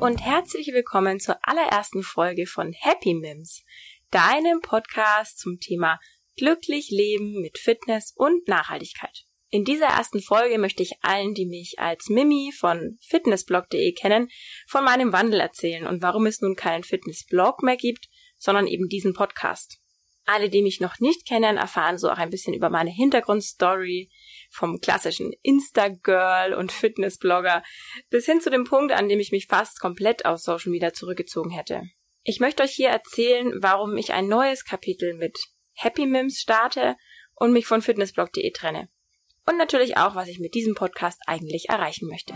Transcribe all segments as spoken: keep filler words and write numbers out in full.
und herzlich willkommen zur allerersten Folge von Happy Mims, deinem Podcast zum Thema glücklich leben mit Fitness und Nachhaltigkeit. In dieser ersten Folge möchte ich allen, die mich als Mimi von fitnessblog punkt de kennen, von meinem Wandel erzählen und warum es nun keinen Fitnessblog mehr gibt, sondern eben diesen Podcast. Alle, die mich noch nicht kennen, erfahren so auch ein bisschen über meine Hintergrundstory, vom klassischen Insta-Girl und Fitness-Blogger bis hin zu dem Punkt, an dem ich mich fast komplett aus Social Media zurückgezogen hätte. Ich möchte euch hier erzählen, warum ich ein neues Kapitel mit Happy Mims starte und mich von fitnessblog punkt de trenne. Und natürlich auch, was ich mit diesem Podcast eigentlich erreichen möchte.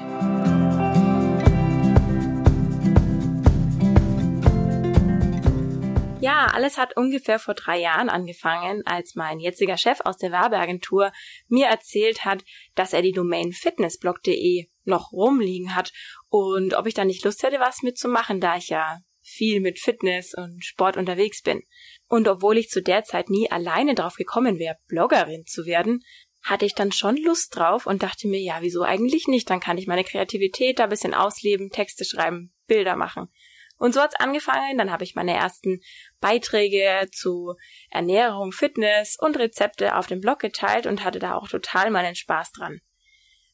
Ja, alles hat ungefähr vor drei Jahren angefangen, als mein jetziger Chef aus der Werbeagentur mir erzählt hat, dass er die Domain fitnessblog punkt de noch rumliegen hat und ob ich da nicht Lust hätte, was mitzumachen, da ich ja viel mit Fitness und Sport unterwegs bin. Und obwohl ich zu der Zeit nie alleine drauf gekommen wäre, Bloggerin zu werden, hatte ich dann schon Lust drauf und dachte mir, ja, wieso eigentlich nicht? Dann kann ich meine Kreativität da ein bisschen ausleben, Texte schreiben, Bilder machen. Und so hat's angefangen, dann habe ich meine ersten Beiträge zu Ernährung, Fitness und Rezepte auf dem Blog geteilt und hatte da auch total meinen Spaß dran.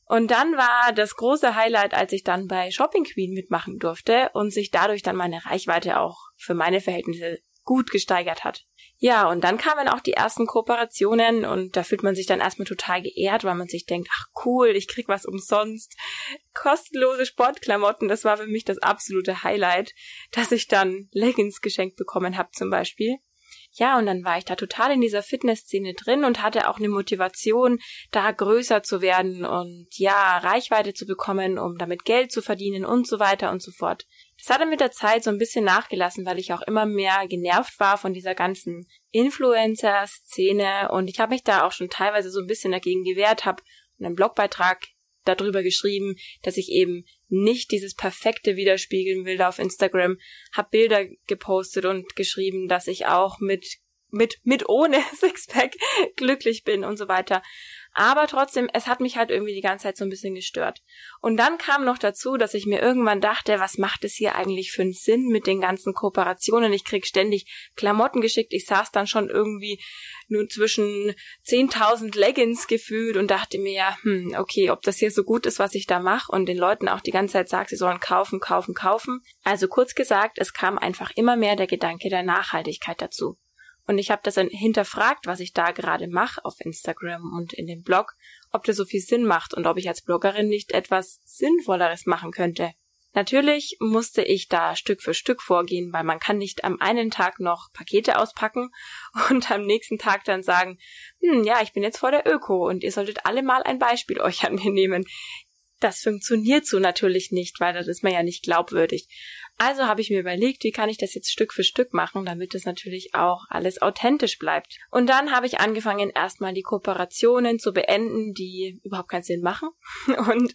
Und dann war das große Highlight, als ich dann bei Shopping Queen mitmachen durfte und sich dadurch dann meine Reichweite auch für meine Verhältnisse gut gesteigert hat. Ja, und dann kamen auch die ersten Kooperationen und da fühlt man sich dann erstmal total geehrt, weil man sich denkt, ach cool, ich krieg was umsonst. Kostenlose Sportklamotten, das war für mich das absolute Highlight, dass ich dann Leggings geschenkt bekommen habe zum Beispiel. Ja, und dann war ich da total in dieser Fitnessszene drin und hatte auch eine Motivation, da größer zu werden und ja, Reichweite zu bekommen, um damit Geld zu verdienen und so weiter und so fort. Das hat dann mit der Zeit so ein bisschen nachgelassen, weil ich auch immer mehr genervt war von dieser ganzen Influencer-Szene und ich habe mich da auch schon teilweise so ein bisschen dagegen gewehrt, habe einen Blogbeitrag darüber geschrieben, dass ich eben nicht dieses Perfekte widerspiegeln will auf Instagram, habe Bilder gepostet und geschrieben, dass ich auch mit mit mit ohne Sixpack glücklich bin und so weiter. Aber trotzdem, es hat mich halt irgendwie die ganze Zeit so ein bisschen gestört. Und dann kam noch dazu, dass ich mir irgendwann dachte, was macht es hier eigentlich für einen Sinn mit den ganzen Kooperationen? Ich krieg ständig Klamotten geschickt. Ich saß dann schon irgendwie nur zwischen zehntausend Leggings gefühlt und dachte mir, ja, hm, okay, ob das hier so gut ist, was ich da mache und den Leuten auch die ganze Zeit sage, sie sollen kaufen, kaufen, kaufen. Also kurz gesagt, es kam einfach immer mehr der Gedanke der Nachhaltigkeit dazu. Und ich habe das dann hinterfragt, was ich da gerade mache auf Instagram und in dem Blog, ob das so viel Sinn macht und ob ich als Bloggerin nicht etwas Sinnvolleres machen könnte. Natürlich musste ich da Stück für Stück vorgehen, weil man kann nicht am einen Tag noch Pakete auspacken und am nächsten Tag dann sagen, hm, ja, ich bin jetzt voll der Öko und ihr solltet alle mal ein Beispiel euch an mir nehmen. Das funktioniert so natürlich nicht, weil das ist mir ja nicht glaubwürdig. Also habe ich mir überlegt, wie kann ich das jetzt Stück für Stück machen, damit das natürlich auch alles authentisch bleibt. Und dann habe ich angefangen, erstmal die Kooperationen zu beenden, die überhaupt keinen Sinn machen und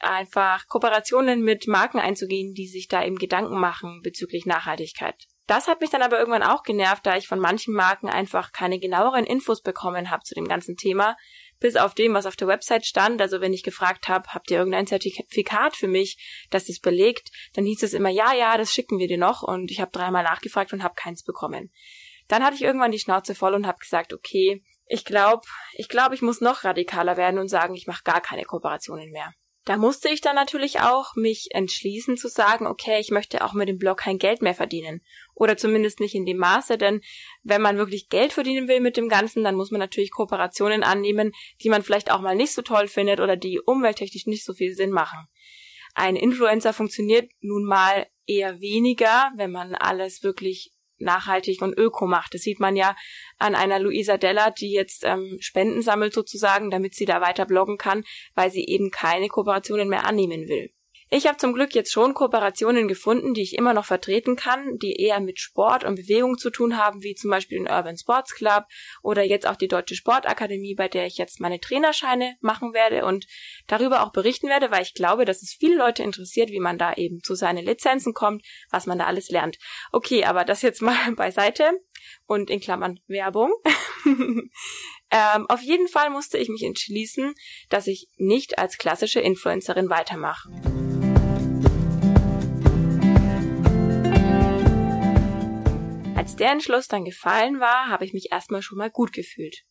einfach Kooperationen mit Marken einzugehen, die sich da eben Gedanken machen bezüglich Nachhaltigkeit. Das hat mich dann aber irgendwann auch genervt, da ich von manchen Marken einfach keine genaueren Infos bekommen habe zu dem ganzen Thema, bis auf dem, was auf der Website stand. Also wenn ich gefragt habe, habt ihr irgendein Zertifikat für mich, das das belegt, dann hieß es immer, ja, ja, das schicken wir dir noch und ich habe dreimal nachgefragt und habe keins bekommen. Dann hatte ich irgendwann die Schnauze voll und habe gesagt, okay, ich glaube, ich glaube, ich muss noch radikaler werden und sagen, ich mache gar keine Kooperationen mehr. Da musste ich dann natürlich auch mich entschließen zu sagen, okay, ich möchte auch mit dem Blog kein Geld mehr verdienen. Oder zumindest nicht in dem Maße, denn wenn man wirklich Geld verdienen will mit dem Ganzen, dann muss man natürlich Kooperationen annehmen, die man vielleicht auch mal nicht so toll findet oder die umwelttechnisch nicht so viel Sinn machen. Ein Influencer funktioniert nun mal eher weniger, wenn man alles wirklich nachhaltig und öko macht. Das sieht man ja an einer Luisa Della, die jetzt ähm, Spenden sammelt sozusagen, damit sie da weiter bloggen kann, weil sie eben keine Kooperationen mehr annehmen will. Ich habe zum Glück jetzt schon Kooperationen gefunden, die ich immer noch vertreten kann, die eher mit Sport und Bewegung zu tun haben, wie zum Beispiel den Urban Sports Club oder jetzt auch die Deutsche Sportakademie, bei der ich jetzt meine Trainerscheine machen werde und darüber auch berichten werde, weil ich glaube, dass es viele Leute interessiert, wie man da eben zu seinen Lizenzen kommt, was man da alles lernt. Okay, aber das jetzt mal beiseite und in Klammern Werbung. ähm, auf jeden Fall musste ich mich entschließen, dass ich nicht als klassische Influencerin weitermache. der Entschluss dann gefallen war, habe ich mich erstmal schon mal gut gefühlt.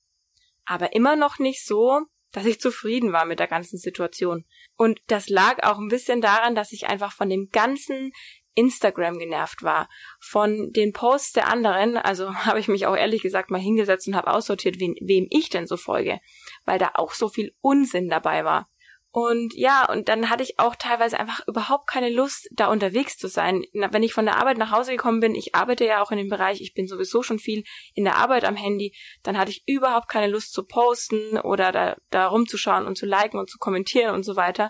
Aber immer noch nicht so, dass ich zufrieden war mit der ganzen Situation. Und das lag auch ein bisschen daran, dass ich einfach von dem ganzen Instagram genervt war. Von den Posts der anderen, also habe ich mich auch ehrlich gesagt mal hingesetzt und habe aussortiert, wen, wem ich denn so folge, weil da auch so viel Unsinn dabei war. Und ja, und dann hatte ich auch teilweise einfach überhaupt keine Lust, da unterwegs zu sein. Wenn ich von der Arbeit nach Hause gekommen bin, ich arbeite ja auch in dem Bereich, ich bin sowieso schon viel in der Arbeit am Handy, dann hatte ich überhaupt keine Lust zu posten oder da, da rumzuschauen und zu liken und zu kommentieren und so weiter.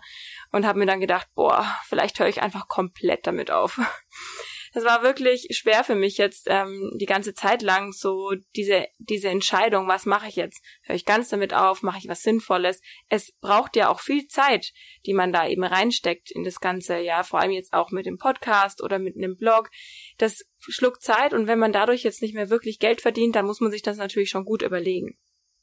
Und habe mir dann gedacht, boah, vielleicht höre ich einfach komplett damit auf. Das war wirklich schwer für mich jetzt ähm, die ganze Zeit lang, so diese diese Entscheidung, was mache ich jetzt? Höre ich ganz damit auf? Mache ich was Sinnvolles? Es braucht ja auch viel Zeit, die man da eben reinsteckt in das Ganze, ja, vor allem jetzt auch mit dem Podcast oder mit einem Blog. Das schluckt Zeit und wenn man dadurch jetzt nicht mehr wirklich Geld verdient, dann muss man sich das natürlich schon gut überlegen.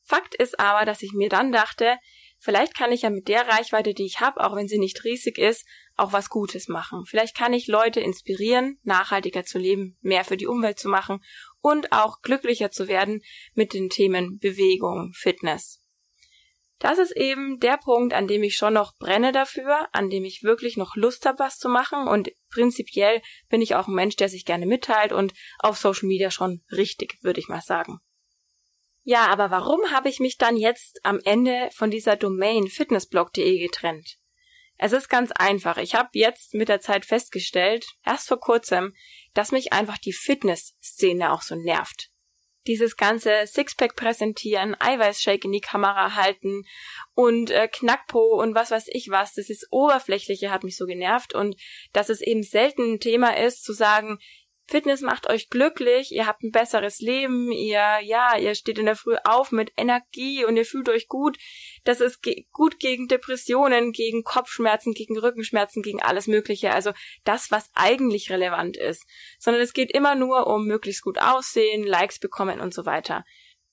Fakt ist aber, dass ich mir dann dachte, vielleicht kann ich ja mit der Reichweite, die ich habe, auch wenn sie nicht riesig ist, auch was Gutes machen. Vielleicht kann ich Leute inspirieren, nachhaltiger zu leben, mehr für die Umwelt zu machen und auch glücklicher zu werden mit den Themen Bewegung, Fitness. Das ist eben der Punkt, an dem ich schon noch brenne dafür, an dem ich wirklich noch Lust habe, was zu machen. Und prinzipiell bin ich auch ein Mensch, der sich gerne mitteilt und auf Social Media schon richtig, würde ich mal sagen. Ja, aber warum habe ich mich dann jetzt am Ende von dieser Domain fitnessblog punkt de getrennt? Es ist ganz einfach. Ich habe jetzt mit der Zeit festgestellt, erst vor kurzem, dass mich einfach die Fitnessszene auch so nervt. Dieses ganze Sixpack präsentieren, Eiweißshake in die Kamera halten und äh, Knackpo und was weiß ich was, das ist Oberflächliche, hat mich so genervt und dass es eben selten ein Thema ist, zu sagen, Fitness macht euch glücklich, ihr habt ein besseres Leben, ihr, ja, ihr steht in der Früh auf mit Energie und ihr fühlt euch gut. Das ist ge- gut gegen Depressionen, gegen Kopfschmerzen, gegen Rückenschmerzen, gegen alles Mögliche. Also das, was eigentlich relevant ist. Sondern es geht immer nur um möglichst gut aussehen, Likes bekommen und so weiter.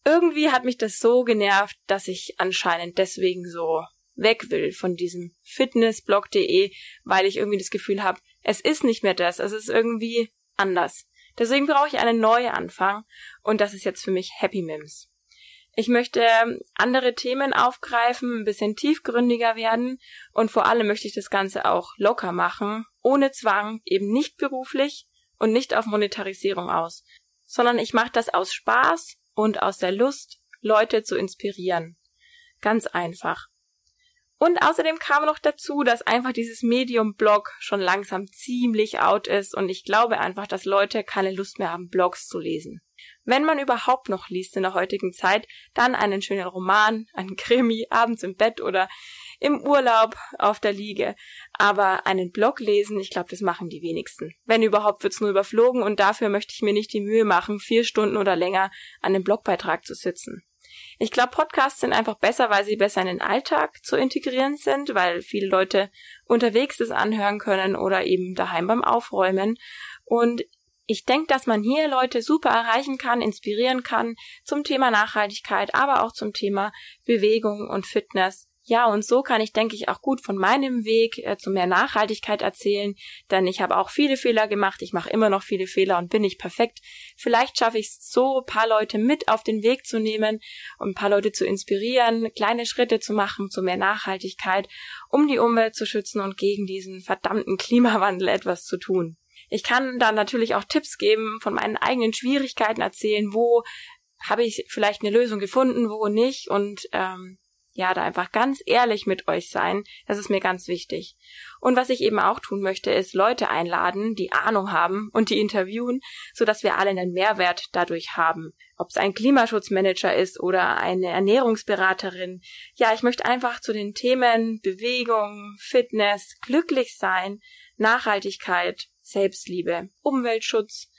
Irgendwie hat mich das so genervt, dass ich anscheinend deswegen so weg will von diesem fitnessblog punkt de, weil ich irgendwie das Gefühl habe, es ist nicht mehr das, es ist irgendwie anders. Deswegen brauche ich einen neuen Anfang und das ist jetzt für mich Happy Mims. Ich möchte andere Themen aufgreifen, ein bisschen tiefgründiger werden und vor allem möchte ich das Ganze auch locker machen, ohne Zwang, eben nicht beruflich und nicht auf Monetarisierung aus, sondern ich mache das aus Spaß und aus der Lust, Leute zu inspirieren. Ganz einfach. Und außerdem kam noch dazu, dass einfach dieses Medium-Blog schon langsam ziemlich out ist und ich glaube einfach, dass Leute keine Lust mehr haben, Blogs zu lesen. Wenn man überhaupt noch liest in der heutigen Zeit, dann einen schönen Roman, einen Krimi, abends im Bett oder im Urlaub auf der Liege. Aber einen Blog lesen, ich glaube, das machen die wenigsten. Wenn überhaupt, wird's nur überflogen und dafür möchte ich mir nicht die Mühe machen, vier Stunden oder länger an einem Blogbeitrag zu sitzen. Ich glaube, Podcasts sind einfach besser, weil sie besser in den Alltag zu integrieren sind, weil viele Leute unterwegs das anhören können oder eben daheim beim Aufräumen. Und ich denke, dass man hier Leute super erreichen kann, inspirieren kann zum Thema Nachhaltigkeit, aber auch zum Thema Bewegung und Fitness. Ja, und so kann ich, denke ich, auch gut von meinem Weg äh, zu mehr Nachhaltigkeit erzählen, denn ich habe auch viele Fehler gemacht, ich mache immer noch viele Fehler und bin nicht perfekt. Vielleicht schaffe ich es so, ein paar Leute mit auf den Weg zu nehmen und ein paar Leute zu inspirieren, kleine Schritte zu machen zu mehr Nachhaltigkeit, um die Umwelt zu schützen und gegen diesen verdammten Klimawandel etwas zu tun. Ich kann dann natürlich auch Tipps geben, von meinen eigenen Schwierigkeiten erzählen, wo habe ich vielleicht eine Lösung gefunden, wo nicht und ähm, ja, da einfach ganz ehrlich mit euch sein, das ist mir ganz wichtig. Und was ich eben auch tun möchte, ist Leute einladen, die Ahnung haben und die interviewen, sodass wir alle einen Mehrwert dadurch haben. Ob es ein Klimaschutzmanager ist oder eine Ernährungsberaterin. Ja, ich möchte einfach zu den Themen Bewegung, Fitness, glücklich sein, Nachhaltigkeit, Selbstliebe, Umweltschutz,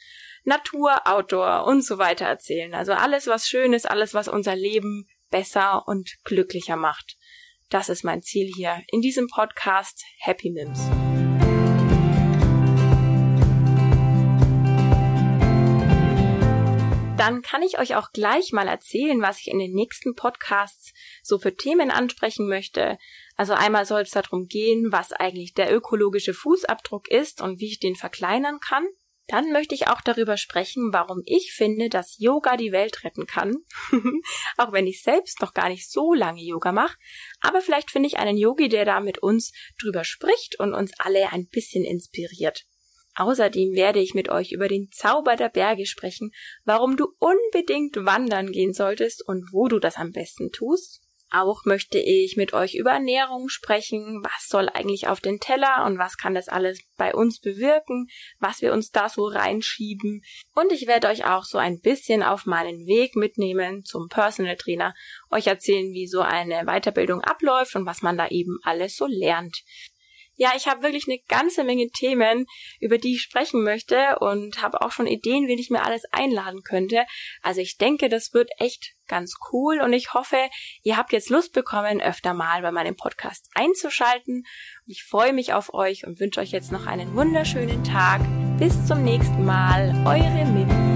Natur, Outdoor und so weiter erzählen. Also alles, was schön ist, alles, was unser Leben besser und glücklicher macht. Das ist mein Ziel hier in diesem Podcast Happy Mims. Dann kann ich euch auch gleich mal erzählen, was ich in den nächsten Podcasts so für Themen ansprechen möchte. Also einmal soll es darum gehen, was eigentlich der ökologische Fußabdruck ist und wie ich den verkleinern kann. Dann möchte ich auch darüber sprechen, warum ich finde, dass Yoga die Welt retten kann, auch wenn ich selbst noch gar nicht so lange Yoga mache, aber vielleicht finde ich einen Yogi, der da mit uns drüber spricht und uns alle ein bisschen inspiriert. Außerdem werde ich mit euch über den Zauber der Berge sprechen, warum du unbedingt wandern gehen solltest und wo du das am besten tust. Auch möchte ich mit euch über Ernährung sprechen, was soll eigentlich auf den Teller und was kann das alles bei uns bewirken, was wir uns da so reinschieben. Und ich werde euch auch so ein bisschen auf meinen Weg mitnehmen zum Personal Trainer, euch erzählen, wie so eine Weiterbildung abläuft und was man da eben alles so lernt. Ja, ich habe wirklich eine ganze Menge Themen, über die ich sprechen möchte und habe auch schon Ideen, wen ich mir alles einladen könnte. Also ich denke, das wird echt ganz cool und ich hoffe, ihr habt jetzt Lust bekommen, öfter mal bei meinem Podcast einzuschalten. Ich freue mich auf euch und wünsche euch jetzt noch einen wunderschönen Tag. Bis zum nächsten Mal, eure Mims.